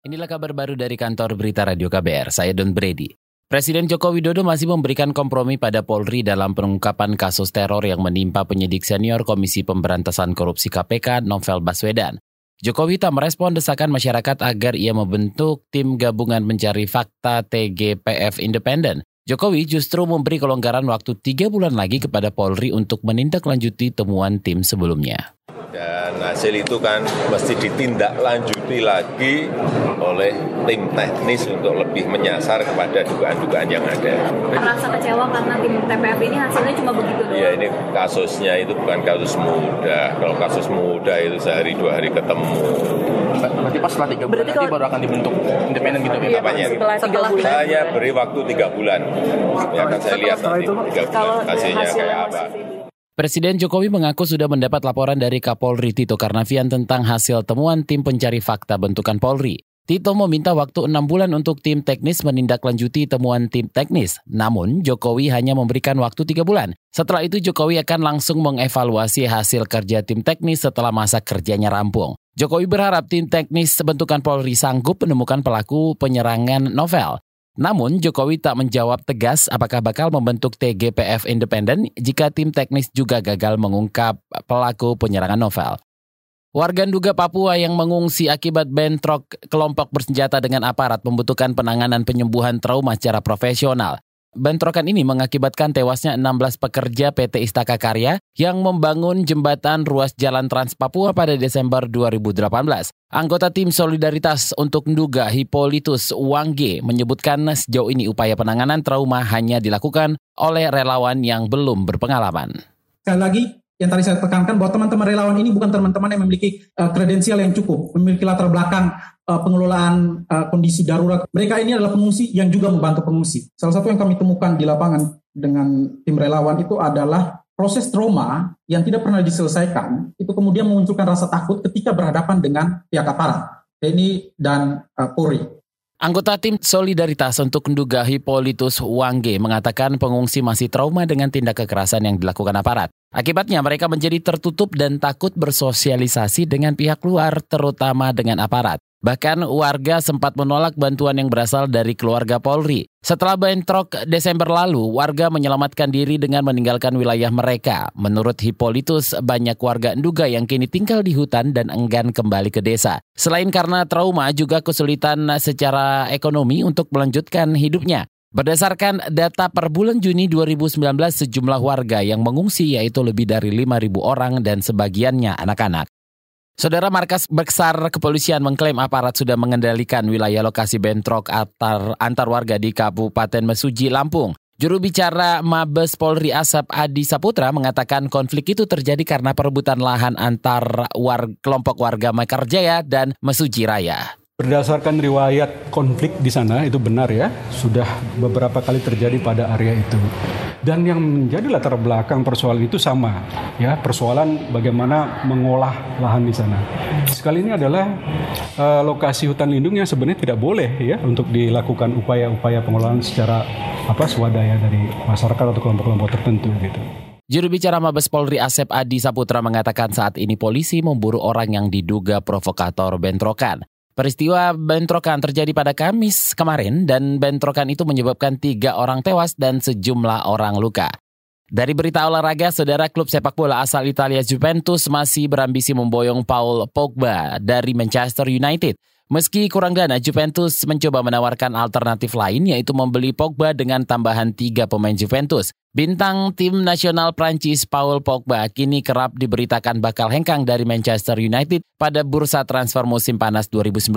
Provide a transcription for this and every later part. Inilah kabar baru dari kantor berita Radio KBR, saya Don Brady. Presiden Joko Widodo masih memberikan kompromi pada Polri dalam pengungkapan kasus teror yang menimpa penyidik senior Komisi Pemberantasan Korupsi KPK, Novel Baswedan. Jokowi tak merespon desakan masyarakat agar ia membentuk tim gabungan pencari fakta TGPF independen. Jokowi justru memberi kelonggaran waktu 3 bulan lagi kepada Polri untuk menindaklanjuti temuan tim sebelumnya. Dan hasil itu kan mesti ditindaklanjuti lagi oleh tim teknis untuk lebih menyasar kepada dugaan-dugaan yang ada. Merasa kecewa karena tim TPF ini hasilnya cuma begitu doang? Ya, ini kasusnya itu bukan kasus mudah. Kalau kasus mudah itu sehari 2 hari ketemu. Berarti pas setelah 3 bulan nanti baru akan dibentuk independen gitu? Iya, setelah 3 bulan. Saya beri waktu 3 bulan. Ya kan saya lihat nanti 3 bulan hasilnya kayak apa. Presiden Jokowi mengaku sudah mendapat laporan dari Kapolri Tito Karnavian tentang hasil temuan tim pencari fakta bentukan Polri. Tito meminta waktu 6 bulan untuk tim teknis menindaklanjuti temuan tim teknis. Namun, Jokowi hanya memberikan waktu 3 bulan. Setelah itu, Jokowi akan langsung mengevaluasi hasil kerja tim teknis setelah masa kerjanya rampung. Jokowi berharap tim teknis bentukan Polri sanggup menemukan pelaku penyerangan Novel. Namun, Jokowi tak menjawab tegas apakah bakal membentuk TGPF independen jika tim teknis juga gagal mengungkap pelaku penyerangan Novel. Warga Nduga, Papua yang mengungsi akibat bentrok kelompok bersenjata dengan aparat membutuhkan penanganan penyembuhan trauma secara profesional. Bentrokan ini mengakibatkan tewasnya 16 pekerja PT Istaka Karya yang membangun jembatan ruas Jalan Trans Papua pada Desember 2018. Anggota tim Solidaritas untuk Nduga, Hipolitus Wangge, menyebutkan sejauh ini upaya penanganan trauma hanya dilakukan oleh relawan yang belum berpengalaman. Sekali lagi, yang tadi saya tekankan bahwa teman-teman relawan ini bukan teman-teman yang memiliki kredensial yang cukup, memiliki latar belakang pengelolaan kondisi darurat. Mereka ini adalah pengungsi yang juga membantu pengungsi. Salah satu yang kami temukan di lapangan dengan tim relawan itu adalah proses trauma yang tidak pernah diselesaikan, itu kemudian memunculkan rasa takut ketika berhadapan dengan pihak aparat, TNI dan Polri. Anggota tim Solidaritas untuk Nduga, Hipolitus Wangge, mengatakan pengungsi masih trauma dengan tindak kekerasan yang dilakukan aparat. Akibatnya mereka menjadi tertutup dan takut bersosialisasi dengan pihak luar, terutama dengan aparat. Bahkan warga sempat menolak bantuan yang berasal dari keluarga Polri. Setelah bentrok Desember lalu, warga menyelamatkan diri dengan meninggalkan wilayah mereka. Menurut Hipolitus, banyak warga Nduga yang kini tinggal di hutan dan enggan kembali ke desa. Selain karena trauma, juga kesulitan secara ekonomi untuk melanjutkan hidupnya. Berdasarkan data per bulan Juni 2019, sejumlah warga yang mengungsi yaitu lebih dari 5.000 orang dan sebagiannya anak-anak. Saudara, Markas Besar Kepolisian mengklaim aparat sudah mengendalikan wilayah lokasi bentrok antar warga di Kabupaten Mesuji, Lampung. Juru bicara Mabes Polri Asep Adi Saputra mengatakan konflik itu terjadi karena perebutan lahan antar kelompok warga Mekarjaya dan Mesuji Raya. Berdasarkan riwayat konflik di sana, itu benar ya, sudah beberapa kali terjadi pada area itu. Dan yang menjadi latar belakang persoalan itu sama, ya, persoalan bagaimana mengolah lahan di sana. Sekali ini adalah lokasi hutan lindung yang sebenarnya tidak boleh ya untuk dilakukan upaya-upaya pengolahan secara swadaya dari masyarakat atau kelompok-kelompok tertentu gitu. Juru bicara Mabes Polri Asep Adi Saputra mengatakan saat ini polisi memburu orang yang diduga provokator bentrokan. Peristiwa bentrokan terjadi pada Kamis kemarin dan bentrokan itu menyebabkan 3 orang tewas dan sejumlah orang luka. Dari berita olahraga, saudara, klub sepak bola asal Italia Juventus masih berambisi memboyong Paul Pogba dari Manchester United. Meski kurang dana, Juventus mencoba menawarkan alternatif lain yaitu membeli Pogba dengan tambahan 3 pemain Juventus. Bintang tim nasional Prancis Paul Pogba kini kerap diberitakan bakal hengkang dari Manchester United pada bursa transfer musim panas 2019.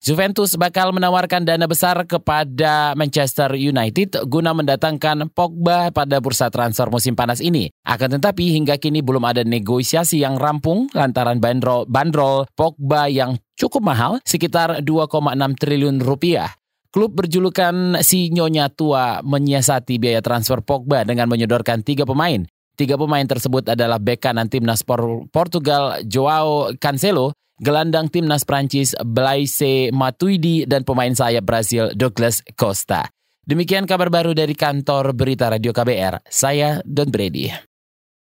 Juventus bakal menawarkan dana besar kepada Manchester United guna mendatangkan Pogba pada bursa transfer musim panas ini. Akan tetapi hingga kini belum ada negosiasi yang rampung lantaran bandrol Pogba yang cukup mahal, sekitar 2,6 triliun rupiah. Klub berjulukan si Nyonya Tua menyiasati biaya transfer Pogba dengan menyodorkan 3 pemain. 3 pemain tersebut adalah bek kanan timnas Portugal Joao Cancelo, gelandang timnas Prancis Blaise Matuidi, dan pemain sayap Brasil Douglas Costa. Demikian kabar baru dari kantor berita Radio KBR. Saya Don Brady.